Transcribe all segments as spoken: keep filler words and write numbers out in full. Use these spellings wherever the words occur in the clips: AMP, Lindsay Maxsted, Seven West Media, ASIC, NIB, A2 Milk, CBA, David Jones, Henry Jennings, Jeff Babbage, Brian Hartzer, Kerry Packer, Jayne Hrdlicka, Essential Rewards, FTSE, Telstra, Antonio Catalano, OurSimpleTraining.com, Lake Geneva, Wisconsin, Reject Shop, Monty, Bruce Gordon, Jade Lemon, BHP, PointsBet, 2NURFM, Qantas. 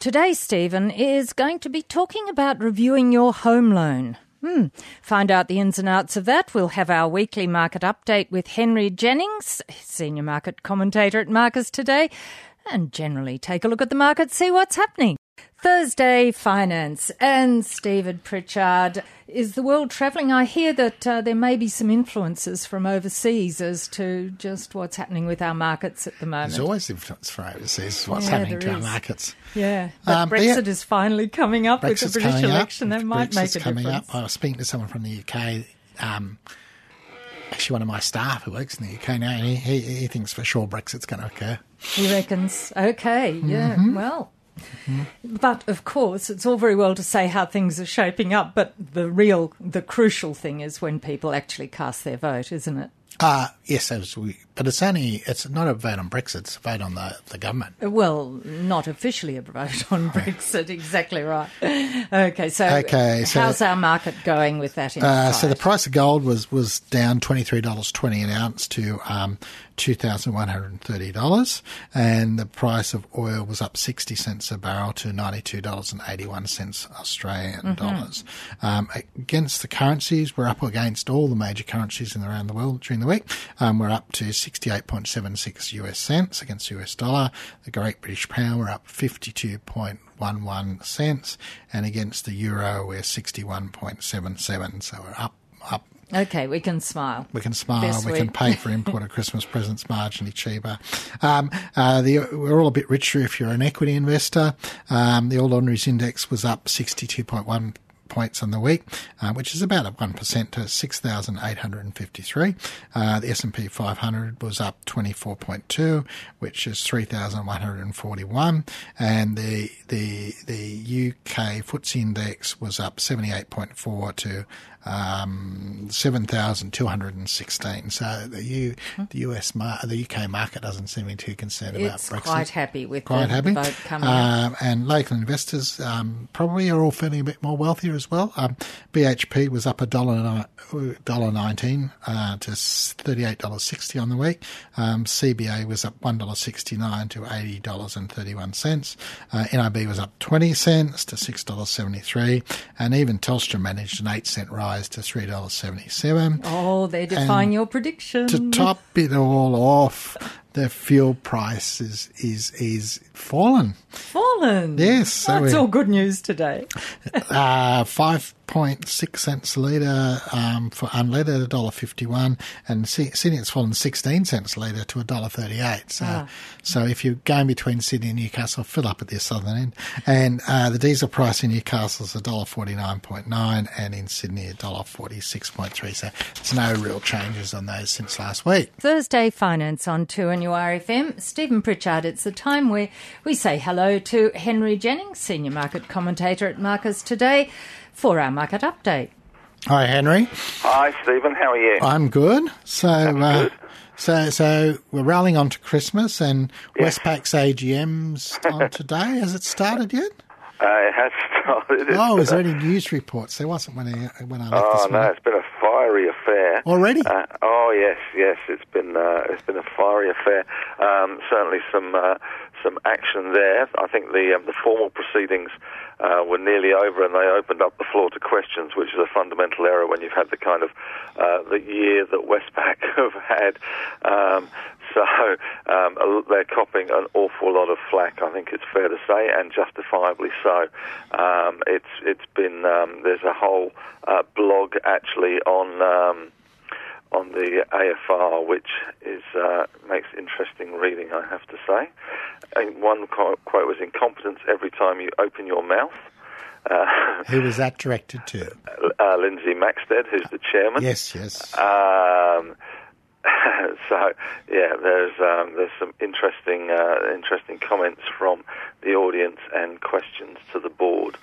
Today, Stephen, is going to be talking about reviewing your home loan. Hmm. Find out the ins and outs of that. We'll have our weekly market update with Henry Jennings, senior market commentator at Marcus today, and generally take a look at the market, see what's happening. Thursday, finance and Stephen Pritchard. Is the world travelling? I hear that uh, there may be some influences from overseas as to just what's happening with our markets at the moment. There's always influence from overseas, what's yeah, happening to is. our markets. Yeah, but um, Brexit but yeah, is finally coming up Brexit's with the British election. That might Brexit's make a coming difference. Up. I was speaking to someone from the U K, um, actually one of my staff who works in the U K now, and he, he, he thinks for sure Brexit's going to occur. He reckons. Okay, yeah, mm-hmm. well... Mm-hmm. But, of course, it's all very well to say how things are shaping up, but the real, the crucial thing is when people actually cast their vote, isn't it? Uh, yes, absolutely. But it's only, it's not a vote on Brexit, it's a vote on the, the government. Well, not officially a vote on Brexit, exactly right. Okay, so, okay, so how's our market going with that in uh, So the price of gold was, was down twenty-three dollars twenty an ounce to um, two thousand one hundred thirty dollars, and the price of oil was up sixty cents a barrel to ninety-two dollars and eighty-one cents Australian mm-hmm. dollars. Um, against the currencies, we're up against all the major currencies in around the world during the week. Um, we're up to sixty-eight point seven six U S cents against U S dollar. The Great British Pound, we're up fifty-two point one one cents, and against the euro, we're sixty-one point seven seven. So we're up, up. Okay, we can smile. We can smile. Best we week. can pay for imported Christmas presents marginally cheaper. Um, uh, the, we're all a bit richer if you're an equity investor. Um, the All Ordinaries Index was up sixty-two point one points on the week, uh, which is about one percent to six thousand eight hundred fifty-three. Uh, the S and P five hundred was up twenty-four point two, which is three thousand one hundred forty-one. And the the the U K F T S E index was up seventy-eight point four to um, seven thousand two hundred sixteen. So the U, the U S mar- the U K market doesn't seem too concerned it's about Brexit. It's quite happy with quite the, happy. the vote coming uh, up. And local investors um, probably are all feeling a bit more wealthier as well. Um, B H P was up a dollar dollar nineteen uh, to thirty-eight dollars sixty on the week. Um, C B A was up one dollar sixty nine to eighty dollars and thirty one cents. Uh, N I B was up twenty cents to six dollars seventy three, and even Telstra managed an eight cent rise to three dollars seventy seven. Oh, they define and your prediction. To top it all off, the fuel price is is, is fallen. Fallen? Yes. So that's all good news today. uh, five point six cents a litre um, for unleaded, one dollar fifty-one, and Sydney it's fallen sixteen cents a litre to one dollar thirty-eight. So, ah. so if you're going between Sydney and Newcastle, fill up at the southern end. And uh, the diesel price in Newcastle is one dollar forty-nine point nine and in Sydney one dollar forty-six point three. So there's no real changes on those since last week. Thursday Finance on two N U R F M. R F M, Stephen Pritchard. It's the time where we say hello to Henry Jennings, senior market commentator at Marcus today, for our market update. Hi, Henry. Hi, Stephen. How are you? I'm good. So, uh, good. so, so we're rolling on to Christmas, and yes. Westpac's A G M's on today. Has it started yet? Uh, it has started. Oh, is there any news reports? There wasn't when I when I left oh, this morning. Oh no, it's been a fiery affair already. Uh, oh yes, yes, it's been uh, it's been a fiery affair. Um, certainly some uh, some action there. I think the um, the formal proceedings uh, were nearly over, and they opened up the floor to questions, which is a fundamental error when you've had the kind of uh, the year that Westpac have had. Um, So um, they're copping an awful lot of flack, I think it's fair to say, and justifiably so. Um, it's it's been um, there's a whole uh, blog actually on um, on the A F R, which is uh, makes interesting reading, I have to say. And one quote was incompetence every time you open your mouth. Uh, Who was that directed to? Uh, Lindsay Maxsted, who's the chairman. Yes, yes. Um, So yeah, there's um, there's some interesting uh, interesting comments from the audience and questions to the board.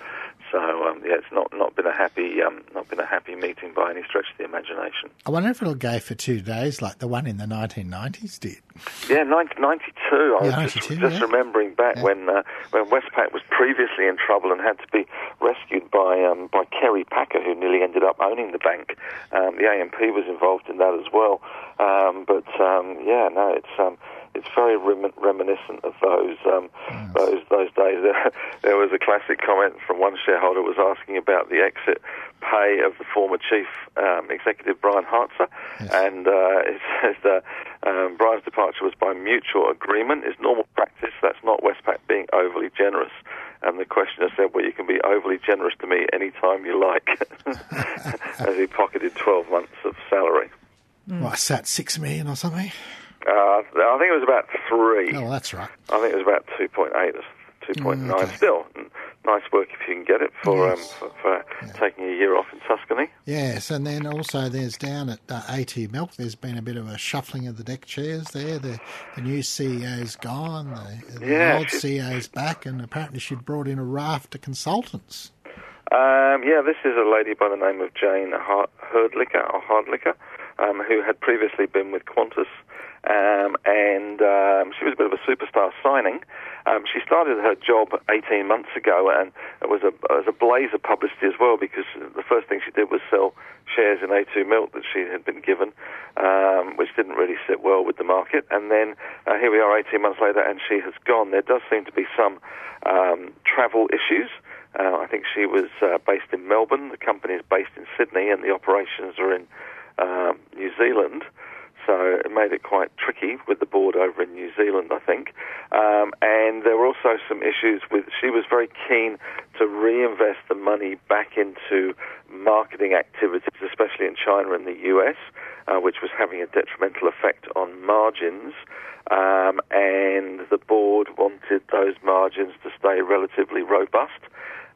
So um, yeah, it's not, not been a happy um, not been a happy meeting by any stretch of the imagination. I wonder if it'll go for two days like the one in the nineteen nineties did. Yeah, ninety-two. I yeah, was just, just yeah. remembering back yeah. when uh, when Westpac was previously in trouble and had to be rescued by um, by Kerry Packer, who nearly ended up owning the bank. Um, the A M P was involved in that as well. Um, but um, yeah, no, it's um, it's very rem- reminiscent of those um, yes. those those days. There, there was a classic comment from one shareholder was asking about the exit pay of the former chief um, executive Brian Hartzer, yes. and uh, it says that um, Brian's departure was by mutual agreement. It's normal practice. That's not Westpac being overly generous. And the questioner said, well, you can be overly generous to me any time you like, as he pocketed twelve months of salary. Mm. Well, I sat six million or something? Uh, I think it was about three. Oh, that's right. I think it was about two point eight, two point nine. Mm, okay. Still, nice work if you can get it for yes. um, for, for yeah. taking a year off in Tuscany. Yes, and then also there's down at uh, A two Milk, there's been a bit of a shuffling of the deck chairs there. The, the new C E O's gone, the, the yeah, old C E O's back, and apparently she'd brought in a raft of consultants. Um, yeah, this is a lady by the name of Jayne Hrdlicka, or Hrdlicka, um, who had previously been with Qantas. Um, and um, she was a bit of a superstar signing. Um, she started her job eighteen months ago, and it was a, it was a blaze of publicity as well, because the first thing she did was sell shares in A two Milk that she had been given, um, which didn't really sit well with the market. And then uh, here we are eighteen months later, and she has gone. There does seem to be some um, travel issues. Uh, I think she was uh, based in Melbourne. The company is based in Sydney, and the operations are in um, New Zealand. So it made it quite tricky with the board over in New Zealand, I think. Um, and there were also some issues with... She was very keen to reinvest the money back into marketing activities, especially in China and the U S, uh, which was having a detrimental effect on margins. Um, and the board wanted those margins to stay relatively robust.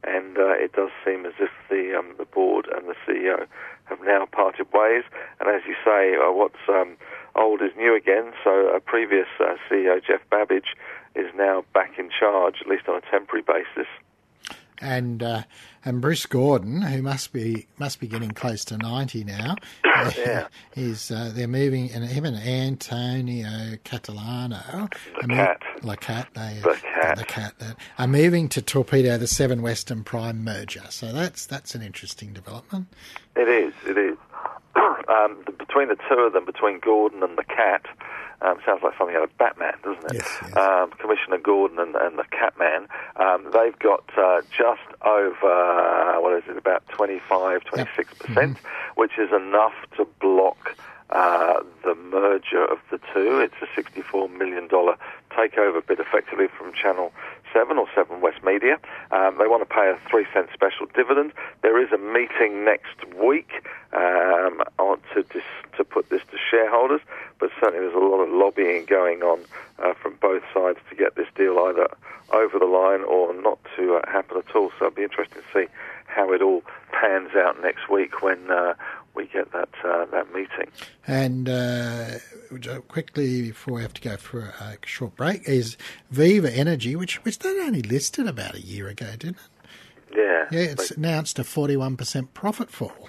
And uh, it does seem as if the um, the board and the C E O have now parted ways. And as you say, uh, what's um, old is new again. So a previous uh, C E O, Jeff Babbage, is now back in charge, at least on a temporary basis. And uh, and Bruce Gordon, who must be must be getting close to ninety now, yeah. is uh, they're moving, and him and Antonio Catalano, the mo- cat, the cat, they, the cat, the cat, they are moving to torpedo the Seven West and Prime merger. So that's that's an interesting development. It is, it is. um, between the two of them, between Gordon and the cat. Um, sounds like something out of Batman, doesn't it? Yes, yes. Um, Commissioner Gordon and, and the Catman, um, they've got uh, just over, what is it, about twenty-five, twenty-six percent, mm-hmm. which is enough to block uh, the merger of the two. It's a sixty-four million dollars takeover bid, effectively, from Channel seven or Seven West Media. Um, they want to pay a three cent special dividend. There is a meeting next week um, on to, dis- to put this to shareholders. But certainly there's a lot of lobbying going on uh, from both sides to get this deal either over the line or not to uh, happen at all. So it'll be interesting to see how it all pans out next week when uh, we get that uh, that meeting. And uh, quickly, before we have to go for a short break, is Viva Energy, which, which they only listed about a year ago, didn't it? Yeah. Yeah, it's announced a forty-one percent profit fall.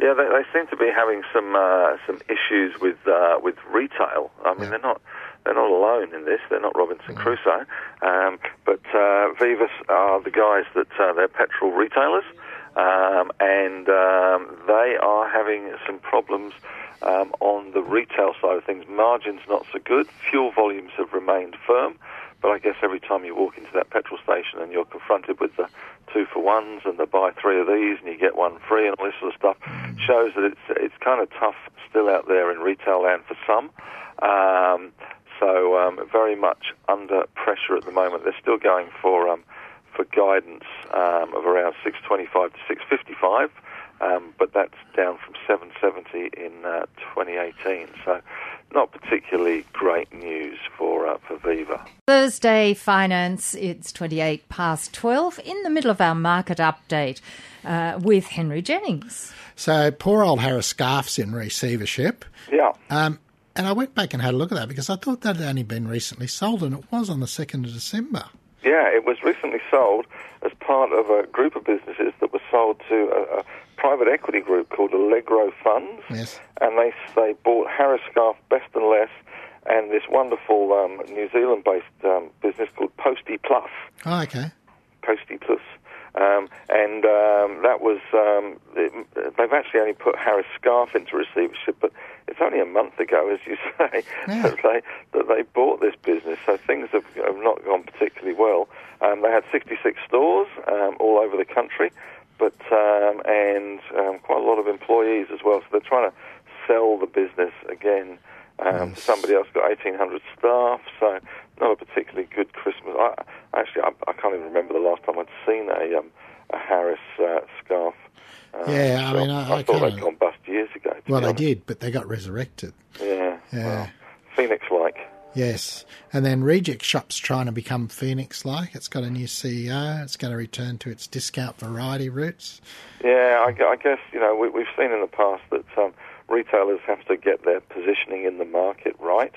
Yeah, they, they seem to be having some uh, some issues with uh, with retail. I mean, yeah. they're not they're not alone in this. They're not Robinson yeah. Crusoe, um, but uh, Vivas are the guys that uh, they're petrol retailers, um, and um, they are having some problems um, on the retail side of things. Margins not so good. Fuel volumes have remained firm. But I guess every time you walk into that petrol station and you're confronted with the two-for-ones and the buy three of these and you get one free and all this sort of stuff shows that it's it's kind of tough still out there in retail land for some. Um, so um, very much under pressure at the moment. They're still going for um, for guidance um, of around six twenty-five to six fifty-five, um, but that's down from seven seventy in uh, twenty eighteen. So not particularly great news for uh, for Viva. Thursday Finance, it's twenty-eight past twelve, in the middle of our market update uh, with Henry Jennings. So poor old Harris Scarf's in receivership. Yeah. Um, and I went back and had a look at that because I thought that had only been recently sold, and it was on the second of December. Yeah, it was recently sold as part of a group of businesses that were sold to a, a private equity group called Allegro Funds. Yes. And they they bought Harris Scarf, Best and Less, and this wonderful um, New Zealand-based um, business called Postie Plus. Oh, okay. Postie Plus. Um, and um, that was... Um, it, they've actually only put Harris Scarf into receivership, but it's only a month ago, as you say, yeah. that, they, that they bought this business. So things have, have not gone particularly well. Um, they had sixty-six stores um, all over the country, but um, and um, quite a lot of employees as well. So they're trying to sell the business again. Um, nice. Somebody else got eighteen hundred staff, so not a particularly good Christmas. I, actually, I, I can't even remember the last time I'd seen a, um, a Harris uh, Scarf. Uh, yeah, I mean, I, I, I thought they'd gone bust years ago. Well, they did, but they got resurrected. Yeah, yeah. Well, Phoenix-like. Yes, and then Reject Shop's trying to become Phoenix-like. It's got a new C E O. It's going to return to its discount variety roots. Yeah, I, I guess, you know, we, we've seen in the past that um, retailers have to get their positioning in the market right.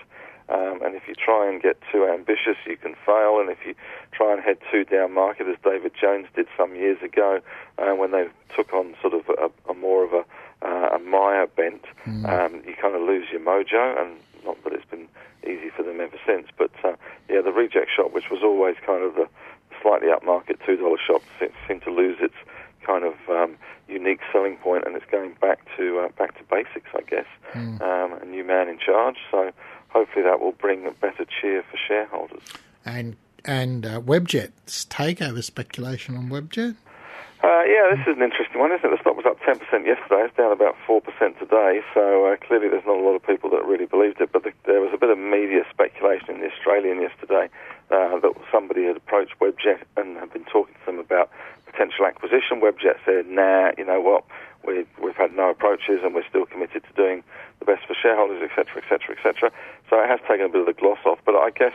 Um, and if you try and get too ambitious, you can fail. And if you try and head too down market, as David Jones did some years ago, uh, when they took on sort of a, a more of a, uh, a Maya bent, mm. um, you kind of lose your mojo. And not that it's been easy for them ever since. But, uh, yeah, the Reject Shop, which was always kind of the slightly upmarket two dollar shop, seemed to lose its kind of um, unique selling point, and it's going back to uh, back to basics, I guess. Mm. Um, a new man in charge, so hopefully that will bring a better cheer for shareholders. And and uh, Webjet's takeover speculation on Webjet. Uh, yeah, this is an interesting one, isn't it? The stock was up ten percent yesterday. It's down about four percent today, so uh, clearly there's not a lot of people that really believed it, but the, there was a bit of media speculation in The Australian yesterday uh, that somebody had approached Webjet and had been talking to them about potential acquisition. Webjet said, nah, you know what, we've, we've had no approaches and we're still committed to doing the best for shareholders, et cetera, et cetera, et cetera. So it has taken a bit of the gloss off, but I guess,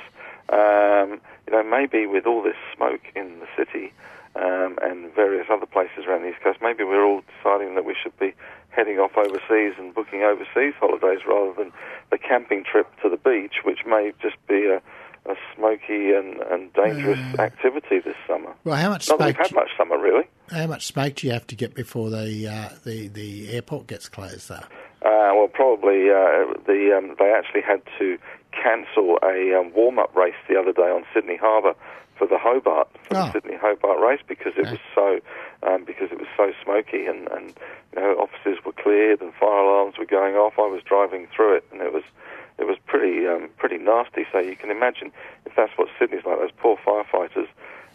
um, you know, maybe with all this smoke in the city, Um, and various other places around the East Coast, maybe we're all deciding that we should be heading off overseas and booking overseas holidays rather than the camping trip to the beach, which may just be a, a smoky and, and dangerous uh, activity this summer. Well, how much? Not that we've had much summer, really. How much smoke do you have to get before the uh, the, the airport gets closed, though? Uh, well, probably uh, the um, they actually had to cancel a um, warm-up race the other day on Sydney Harbour for the Hobart, for oh. the Sydney Hobart race, because it no. was so um, because it was so smoky, and, and you know, offices were cleared and fire alarms were going off. I was driving through it, and it was it was pretty um, pretty nasty. So you can imagine if that's what Sydney's like. Those poor firefighters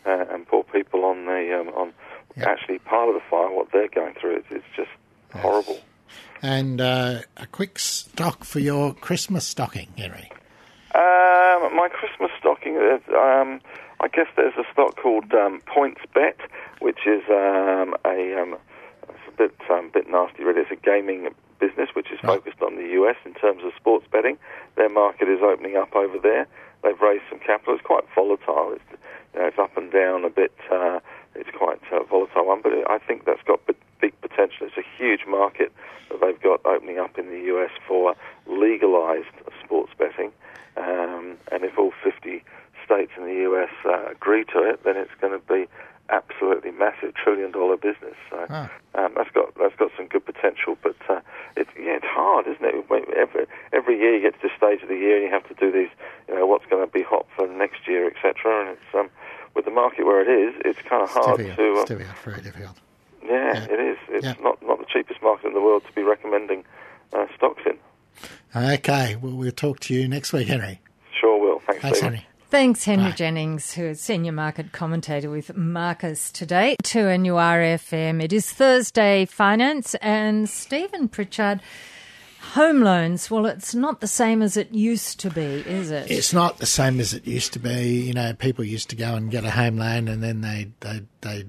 uh, and poor people on the um, on yep. actually part of the fire, what they're going through, it's, it's just yes. horrible. And uh, a quick stock for your Christmas stocking, Henry. Um, my Christmas stocking is. Um, I guess there's a stock called um, PointsBet, which is um, a, um, it's a bit um, bit nasty, really. It's a gaming business which is focused on the U S in terms of sports betting. Their market is opening up over there. They've raised some capital. It's quite volatile. It's, you know, it's up and down a bit. Uh, it's quite a volatile one, but I think that's got big potential. It's a huge market that they've got opening up in the U S for legalized sports betting, um, and if all fifty states in the U S uh, agree to it, then it's going to be absolutely massive, trillion-dollar business. So ah. um, that's got that's got some good potential. But uh, it's yeah, it's hard, isn't it? Every, every year you get to this stage of the year, and you have to do these, you know, what's going to be hot for next year, et cetera. And it's um, with the market where it is, it's kind of it's hard difficult. to. Um, it's difficult, very difficult. Yeah, yeah, it is. It's yeah. not not the cheapest market in the world to be recommending uh, stocks in. Okay, well, we'll talk to you next week, Henry. Sure will. Thanks, Thanks Henry. Thanks, Henry right. Jennings, who is senior market commentator with Marcus today. two N U R F M. It is Thursday Finance, and Stephen Pritchard, home loans, well, it's not the same as it used to be, is it? It's not the same as it used to be. You know, people used to go and get a home loan and then they they they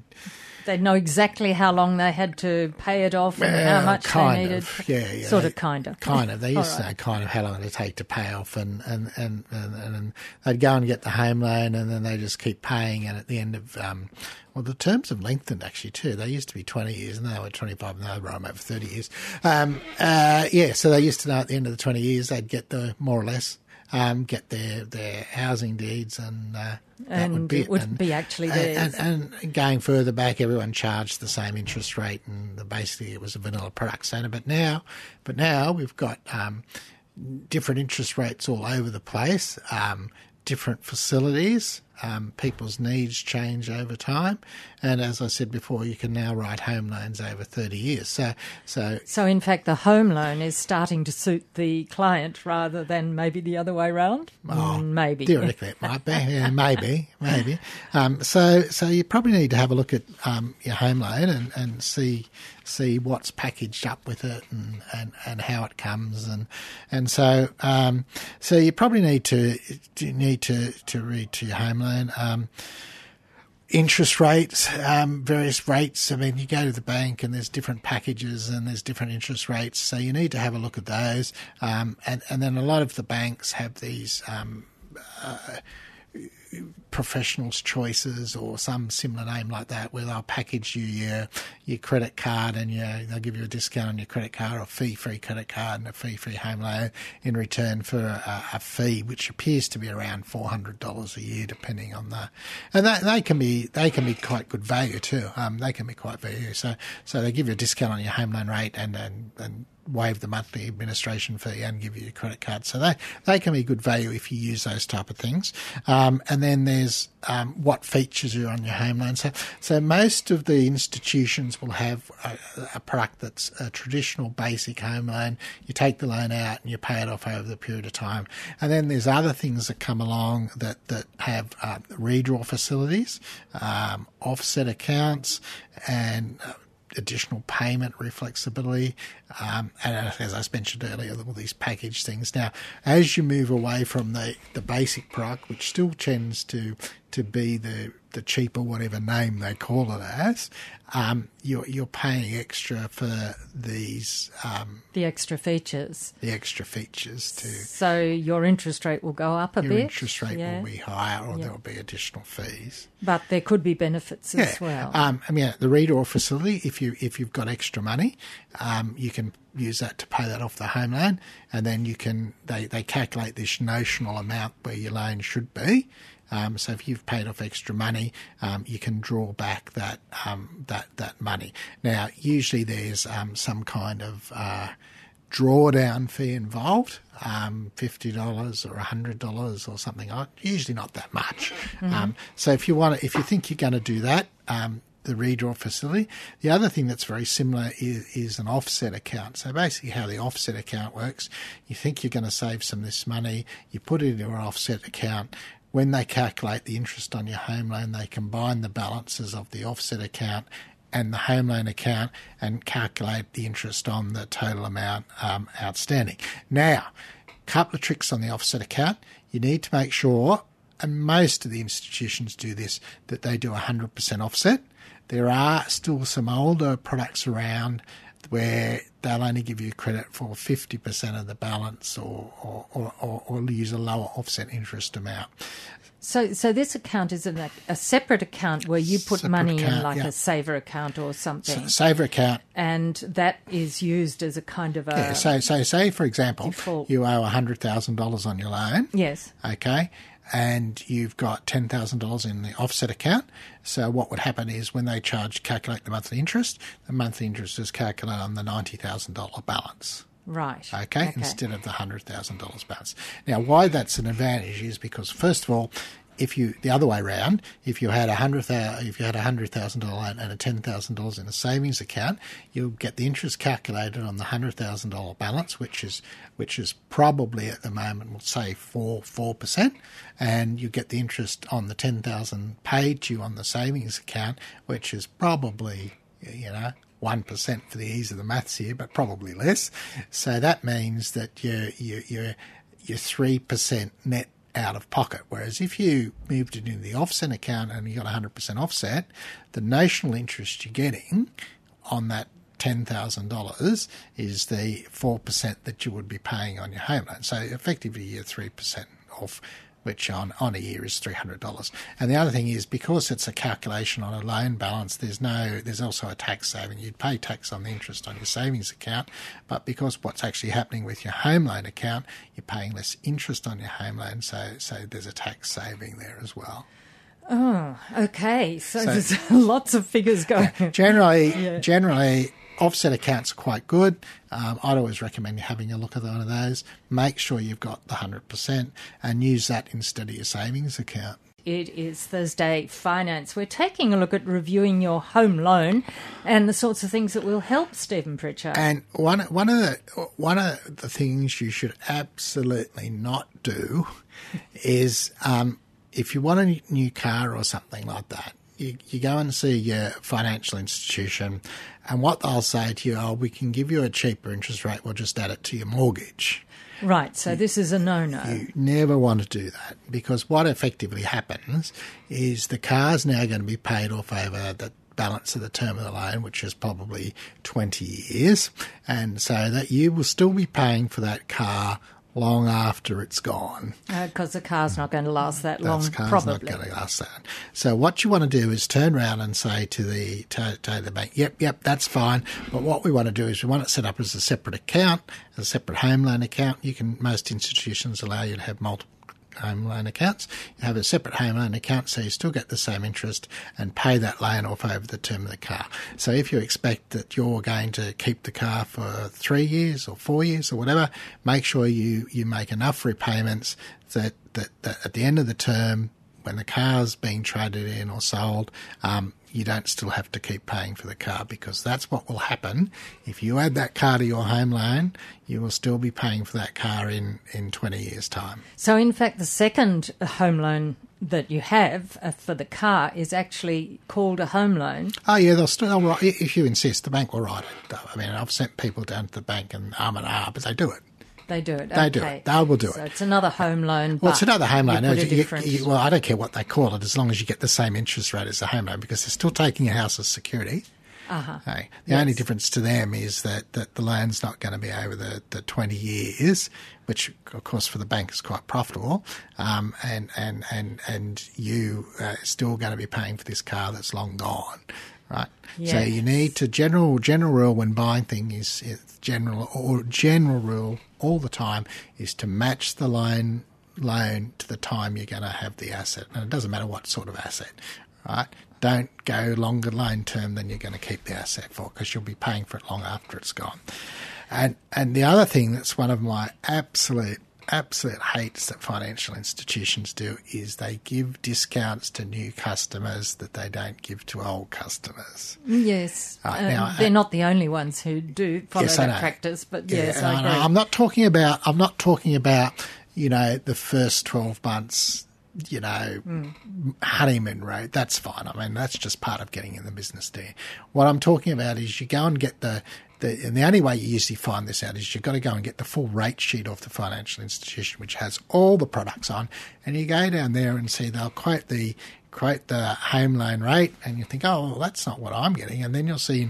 They'd know exactly how long they had to pay it off and well, how much kind they needed. Of, yeah, yeah. Sort of, kind of. Kind of. They used right. to know kind of how long it would take to pay off, and, and, and, and, and they'd go and get the home loan, and then they just keep paying, and at the end of um, – well, the terms have lengthened, actually, too. They used to be twenty years, and now they're twenty-five, and now they're over thirty years. Um, uh, yeah, so they used to know at the end of the twenty years they'd get the more or less – Um, get their, their housing deeds, and uh, and that would be it. Would and, be actually theirs. And, and, and going further back, everyone charged the same interest rate, and the, basically it was a vanilla product centre. But now, but now we've got um, different interest rates all over the place, um, different facilities, Um, people's needs change over time, and as I said before, you can now write home loans over thirty years. So, so, so in fact, the home loan is starting to suit the client rather than maybe the other way round. Oh, maybe theoretically it might be. Yeah, maybe, maybe. Um, so, so you probably need to have a look at um, your home loan and, and see see what's packaged up with it and, and, and how it comes and and so um, so you probably need to need to to read to your home loan. Um, interest rates, um, various rates. I mean, you go to the bank and there's different packages and there's different interest rates, so you need to have a look at those. Um, and, and then a lot of the banks have these um, uh, professionals' choices or some similar name like that, where they'll package you your, your credit card and your, they'll give you a discount on your credit card or a fee-free credit card and a fee-free home loan in return for a, a fee which appears to be around four hundred dollars a year, depending on that. And that, they can be they can be quite good value too. Um, they can be quite value. So so they give you a discount on your home loan rate and and, and waive the monthly administration fee and give you your credit card. So they, they can be good value if you use those type of things. Um, and then there's um, what features are on your home loan. So, so most of the institutions will have a, a product that's a traditional basic home loan. You take the loan out and you pay it off over the period of time. And then there's other things that come along that, that have uh, redraw facilities, um, offset accounts and uh, additional payment reflexibility, um, and as I mentioned earlier, all these package things. Now, as you move away from the, the basic product, which still tends to to be the, the cheaper, whatever name they call it as, um, you're you're paying extra for these um, the extra features. The extra features too. So your interest rate will go up a your bit. Your interest rate yeah. will be higher, or yeah. there will be additional fees. But there could be benefits yeah. as well. Um, I mean, the redraw facility. If you if you've got extra money, um, you can use that to pay that off the home loan, and then you can they, they calculate this notional amount where your loan should be. Um, so if you've paid off extra money, um, you can draw back that um, that that money. Now, usually there's um, some kind of uh, drawdown fee involved, um, fifty dollars or one hundred dollars or something. Usually not that much. Mm-hmm. Um, so if you want, to, if you think you're going to do that, um, the redraw facility. The other thing that's very similar is, is an offset account. So basically how the offset account works, you think you're going to save some of this money, you put it into an offset account. When they calculate the interest on your home loan, they combine the balances of the offset account and the home loan account and calculate the interest on the total amount um, outstanding. Now, a couple of tricks on the offset account. You need to make sure, and most of the institutions do this, that they do one hundred percent offset. There are still some older products around where they'll only give you credit for fifty percent of the balance or or, or, or or use a lower offset interest amount. So so this account is an, a separate account where you put separate money account, in like yeah. a saver account or something. So, saver account. And that is used as a kind of a... Yeah, so, so say, for example, default. You owe one hundred thousand dollars on your loan. Yes. Okay. And you've got ten thousand dollars in the offset account. So what would happen is when they charge, calculate the monthly interest, the monthly interest is calculated on the ninety thousand dollars balance. Right. Okay? okay, instead of the one hundred thousand dollars balance. Now, why that's an advantage is because, first of all, if you the other way round, if you had a hundred if you had a hundred thousand dollar loan and a ten thousand dollars in a savings account, you'll get the interest calculated on the hundred thousand dollar balance, which is which is probably at the moment we'll say four four percent, and you get the interest on the ten thousand paid to you on the savings account, which is probably you know. one percent for the ease of the maths here, but probably less. So that means that you're, you're, you're, you're three percent net out of pocket. Whereas if you moved it into the offset account and you got one hundred percent offset, the notional interest you're getting on that ten thousand dollars is the four percent that you would be paying on your home loan. So effectively you're three percent off, which on, on a year is three hundred dollars. And the other thing is, because it's a calculation on a loan balance, there's no there's also a tax saving. You'd pay tax on the interest on your savings account, but because what's actually happening with your home loan account, you're paying less interest on your home loan, so, so there's a tax saving there as well. Oh, okay. So, so there's lots of figures going. Yeah, generally, yeah. generally... offset accounts are quite good. Um, I'd always recommend having a look at one of those. Make sure you've got the one hundred percent and use that instead of your savings account. It is Thursday Finance. We're taking a look at reviewing your home loan and the sorts of things that will help, Stephen Pritchard. And one one of the one of the things you should absolutely not do is um, if you want a new car or something like that, you, you go and see your financial institution, and what they'll say to you, oh, we can give you a cheaper interest rate, we'll just add it to your mortgage. Right, so you, this is a no-no. You never want to do that, because what effectively happens is the car's now going to be paid off over the balance of the term of the loan, which is probably twenty years, and so that you will still be paying for that car long after it's gone. Because uh, the car's not going to last that long, probably. The car's not going to last that. So what you want to do is turn around and say to the, to, to the bank, yep, yep, that's fine, but what we want to do is we want it set up as a separate account, a separate home loan account. You can, most institutions allow you to have multiple home loan accounts. You have a separate home loan account, so you still get the same interest and pay that loan off over the term of the car. So if you expect that you're going to keep the car for three years or four years or whatever, make sure you, you make enough repayments that, that, that at the end of the term, when the car's being traded in or sold, um, you don't still have to keep paying for the car, because that's what will happen. If you add that car to your home loan, you will still be paying for that car in, in twenty years' time. So, in fact, the second home loan that you have for the car is actually called a home loan. Oh, yeah, they'll still, they'll write, if you insist, the bank will write it. I mean, I've sent people down to the bank and arm and arm, but they do it. They do it. They okay. do it. They will do so it. So it's another home loan. Well, it's another home loan. You put you, a different... you, you, well, I don't care what they call it, as long as you get the same interest rate as the home loan, because they're still taking your house as security. Uh-huh. Okay. The yes. only difference to them is that, that the loan's not going to be over the, the twenty years, which, of course, for the bank is quite profitable, um, and, and, and, and you are still going to be paying for this car that's long gone. Right. Yes. So you need to general general rule when buying things is general or general rule all the time is to match the loan loan to the time you're going to have the asset, and it doesn't matter what sort of asset. Right. Don't go longer loan term than you're going to keep the asset for, because you'll be paying for it long after it's gone. And and the other thing that's one of my absolute absolute hates that financial institutions do is they give discounts to new customers that they don't give to old customers. Yes. Right, um, now, they're uh, not the only ones who do follow yes, that practice, but yeah, yes, I agree. I'm not talking about, I'm not talking about, you know, the first twelve months, you know, mm. honeymoon road. That's fine. I mean, that's just part of getting in the business there. What I'm talking about is you go and get the The, and the only way you usually find this out is you've got to go and get the full rate sheet off the financial institution, which has all the products on, and you go down there and see they'll quote the quote the home loan rate, and you think, oh, well, that's not what I'm getting, and then you'll see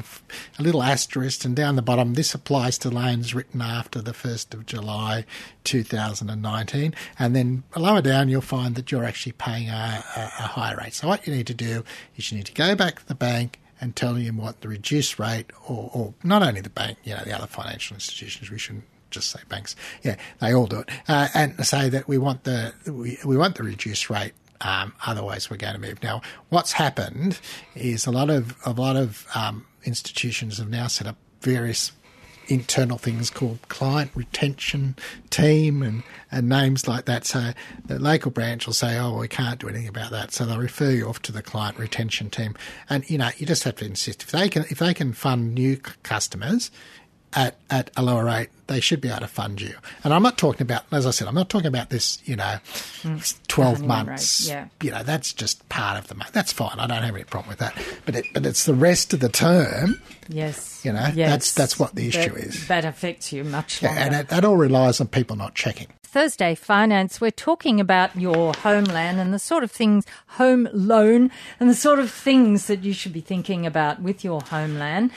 a little asterisk, and down the bottom, this applies to loans written after the first of July two thousand nineteen, and then lower down you'll find that you're actually paying a, a, a higher rate. So what you need to do is you need to go back to the bank and telling him what the reduced rate, or, or not only the bank, you know, the other financial institutions, we shouldn't just say banks, yeah, they all do it, uh, and say that we want the we, we want the reduced rate. Um, otherwise, we're going to move. Now, what's happened is a lot of a lot of um, institutions have now set up various internal things called client retention team and, and names like that. So the local branch will say, oh, well, we can't do anything about that. So they'll refer you off to the client retention team. And, you know, you just have to insist. If they can if they can fund new customers at, at a lower rate, they should be able to fund you. And I'm not talking about, as I said, I'm not talking about this, you know, twelve months. Yeah. You know, that's just part of the month. That's fine. I don't have any problem with that. But it, but it's the rest of the term. Yes. You know, yes. that's that's what the issue that, is. That affects you much longer. Yeah, and it, that all relies on people not checking. Thursday Finance, we're talking about your homeland and the sort of things, home loan, and the sort of things that you should be thinking about with your homeland.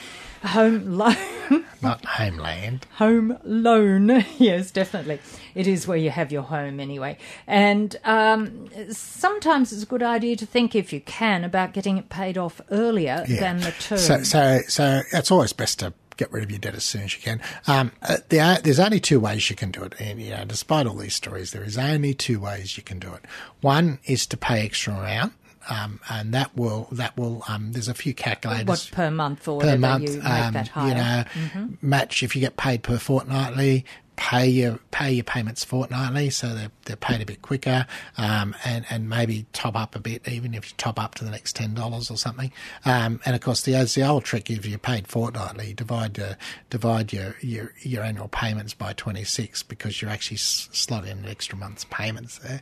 Home loan. Not homeland. Home loan. Yes, definitely. It is where you have your home anyway. And um, sometimes it's a good idea to think, if you can, about getting it paid off earlier yeah. than the term. So, so, so it's always best to get rid of your debt as soon as you can. Um, there are, there's only two ways you can do it. And, you know, despite all these stories, there is only two ways you can do it. One is to pay extra amount. Um, and that will that will um, there's a few calculators. What, per month or per whatever month, you make um, that higher. You know, mm-hmm. match if you get paid per fortnightly. pay your pay your payments fortnightly, so they're, they're paid a bit quicker, um, and, and maybe top up a bit, even if you top up to the next ten dollars or something. Um, and, of course, the, the old trick, if you're paid fortnightly, divide your, divide your, your, your annual payments by twenty-six, because you're actually slotting in an extra month's payments there.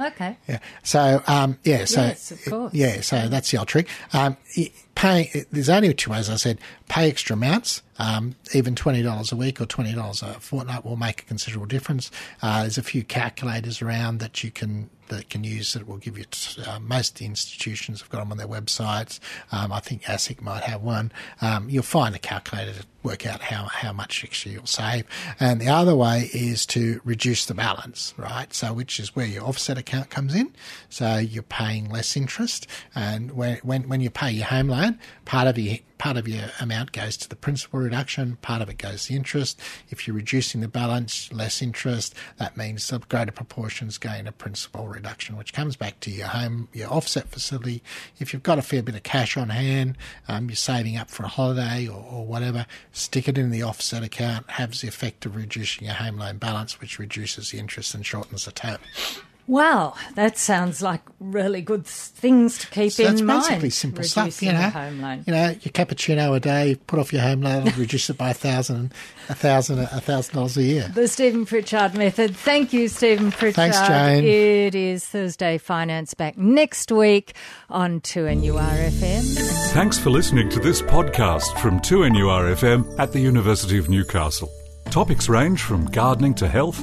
Okay. Yeah. So, um, yeah. So, yes, of course. Yeah. So that's the old trick. Um, pay. There's only two ways. I said pay extra amounts. Um, even twenty dollars a week or twenty dollars a fortnight will make a considerable difference. Uh, there's a few calculators around that you can that can use that will give you. T- uh, most of the institutions have got them on their websites. Um, I think ASIC might have one. Um, you'll find a calculator to work out how how much extra you'll save. And the other way is to reduce the balance, right? So which is where your offset account comes in. So you're paying less interest, and when when, when you pay your home loan, part of your Part of your amount goes to the principal reduction, part of it goes to interest. If you're reducing the balance, less interest, that means a greater proportion is going to principal reduction, which comes back to your home, your offset facility. If you've got a fair bit of cash on hand, um, you're saving up for a holiday or, or whatever, stick it in the offset account, has the effect of reducing your home loan balance, which reduces the interest and shortens the term. Wow, that sounds like really good things to keep so in that's mind. That's basically simple stuff, you know. Home loan. You know, your cappuccino a day, put off your home loan, and reduce it by a thousand, a thousand, a thousand dollars a year. The Stephen Pritchard method. Thank you, Stephen Pritchard. Thanks, Jane. It is Thursday Finance, back next week on two N U R F M. Thanks for listening to this podcast from two N U R F M at the University of Newcastle. Topics range from gardening to health,